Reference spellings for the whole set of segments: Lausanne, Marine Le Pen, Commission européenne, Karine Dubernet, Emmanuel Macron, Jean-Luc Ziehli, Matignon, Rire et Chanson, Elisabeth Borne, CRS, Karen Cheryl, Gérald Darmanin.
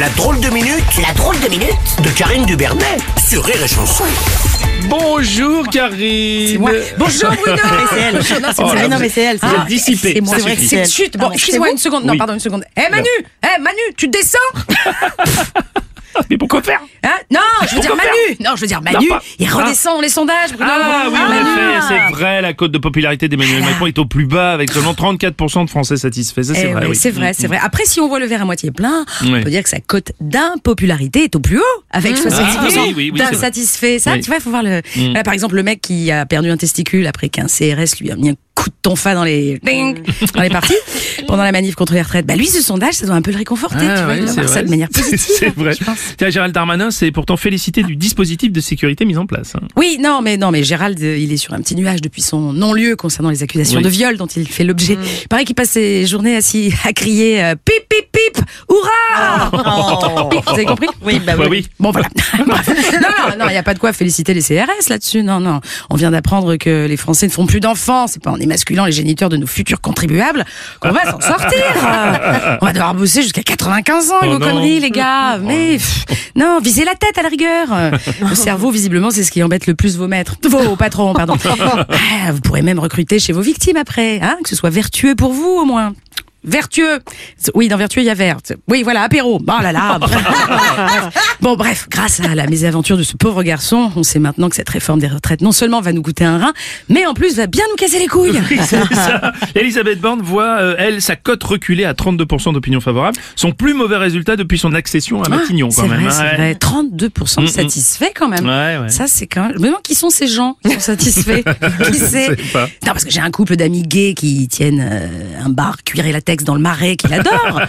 La drôle de minute de Karine Dubernet sur Rire et Chanson. Bonjour Karine. Bonjour Bruno. Non, mais c'est elle. Ah, vous êtes dissipée. C'est vrai que c'est chute. Bon, excuse-moi une seconde. Non, pardon, une seconde. Hé Manu, tu descends. Mais pourquoi faire? Non, je veux dire Manu, il redescend dans les sondages, Bruno. C'est vrai, la cote de popularité d'Emmanuel Macron est au plus bas avec seulement 34% de Français satisfaits. Ça, c'est vrai. Après, si on voit le verre à moitié plein, on peut dire que sa cote d'impopularité est au plus haut avec 70% d'insatisfaits. Ça, tu vois, il faut voir le. Là, par exemple, le mec qui a perdu un testicule après qu'un CRS lui a mis un coup de tonfa dans les parties pendant la manif contre les retraites. Bah lui, ce sondage, ça doit un peu le réconforter. Ça de manière positive. C'est vrai. Tiens, Gérald Darmanin s'est pourtant félicité du dispositif de sécurité mis en place. Oui, non mais Gérald, il est sur un petit nuage depuis son non-lieu concernant les accusations de viol dont il fait l'objet. Pareil qu'il passe ses journées assis à crier pip pip pip, hurrah. Vous avez compris ? Oui. Bon voilà. Non, il n'y a pas de quoi féliciter les CRS là-dessus. Non. On vient d'apprendre que les Français ne font plus d'enfants. C'est pas en émasculant les géniteurs de nos futurs contribuables qu'on va s'en sortir. On va devoir bosser jusqu'à 95 ans, vos conneries, les gars. Mais non, visez la tête à la rigueur. Le cerveau, visiblement, c'est ce qui embête le plus vos patrons. Vous pourrez même recruter chez vos victimes après, que ce soit vertueux pour vous au moins. Vertueux. Oui, dans vertueux, il y a vert. Oui, voilà, apéro. Oh là là. Bref, grâce à la mésaventure de ce pauvre garçon, on sait maintenant que cette réforme des retraites non seulement va nous coûter un rein, mais en plus va bien nous casser les couilles. Oui, c'est ça. Elisabeth Borne voit, elle, sa cote reculer à 32% d'opinion favorable. Son plus mauvais résultat depuis son accession à Matignon, C'est vrai. 32% satisfaits, quand même. Ouais. Ça, c'est quand même... Maintenant, qui sont ces gens qui sont satisfaits? Qui sait? Non, parce que j'ai un couple d'amis gays qui tiennent un bar cuir et la tête dans le Marais qu'il adore.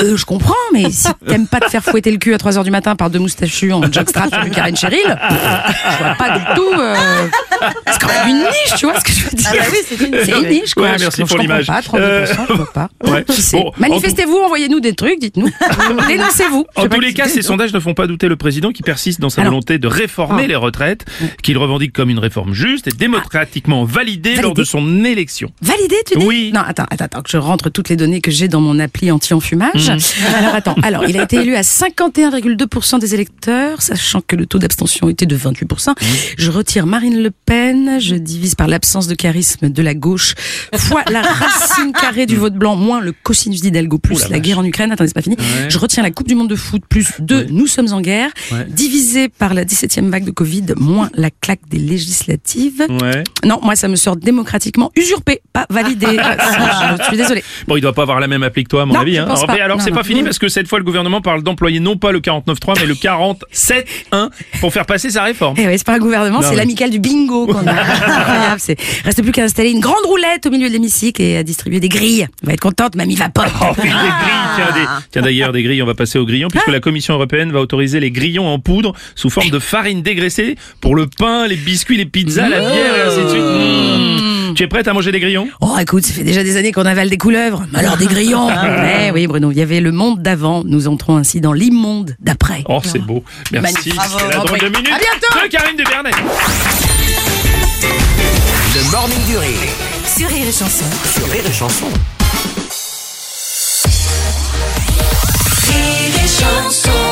Je comprends, mais si t'aimes pas te faire fouetter le cul à 3h du matin par deux moustachus en jockstrap sur Karen Cheryl, je vois pas du tout. C'est quand même une niche, tu vois ce que je veux dire. Oui, c'est une niche, quoi. Merci pour l'image. Pas 32%, je vois pas. Qui sait. Manifestez-vous, envoyez-nous des trucs, dites-nous. Dénoncez-vous. En tous les cas, ces sondages ne font pas douter le président qui persiste dans sa volonté de réformer les retraites, qu'il revendique comme une réforme juste et démocratiquement validée lors de son élection. Validée, tu dis? Oui. Non, attends, que je rentre toutes les données que j'ai dans mon appli anti-enfumage. Alors, il a été élu à 51,2% des électeurs, sachant que le taux d'abstention était de 28%. Je retire Marine Le Pen, je divise par l'absence de charisme de la gauche, fois la racine carrée du vote blanc, moins le cosinus d'Hidalgo, plus la guerre en Ukraine. Attendez, c'est pas fini. Ouais. Je retiens la Coupe du Monde de foot, plus 2, nous sommes en guerre, divisé par la 17e vague de Covid, moins la claque des législatives. Ouais. Non, moi, ça me sort démocratiquement usurpé, pas validé. Je suis désolée. Bon, il doit pas avoir la même appli que toi, à mon avis. Alors, c'est pas fini parce que cette fois, le gouvernement parle d'employer non pas le 49.3, mais le 47.1 pour faire passer sa réforme. Et c'est pas un gouvernement, c'est l'amicale du bingo qu'on a. Reste plus qu'à installer une grande roulette au milieu de l'hémicycle et à distribuer des grilles. Va être contente, mamie va pas. Oh, des grilles, tiens d'ailleurs, des grilles, on va passer aux grillons puisque la Commission européenne va autoriser les grillons en poudre sous forme de farine dégraissée pour le pain, les biscuits, les pizzas, la bière et ainsi de suite. Tu es prête à manger des grillons? Oh, écoute, ça fait déjà des années qu'on avale des couleuvres. Alors, des grillons. Oui, Bruno, il y avait le monde d'avant. Nous entrons ainsi dans l'immonde d'après. Oh, c'est beau. Merci. Bravo, c'est la drôle de minute. À bientôt. De Karine Dubernet. Le morning du rire. Sur Rire et Chanson. Sur Rire et Chanson. Rire et Chanson.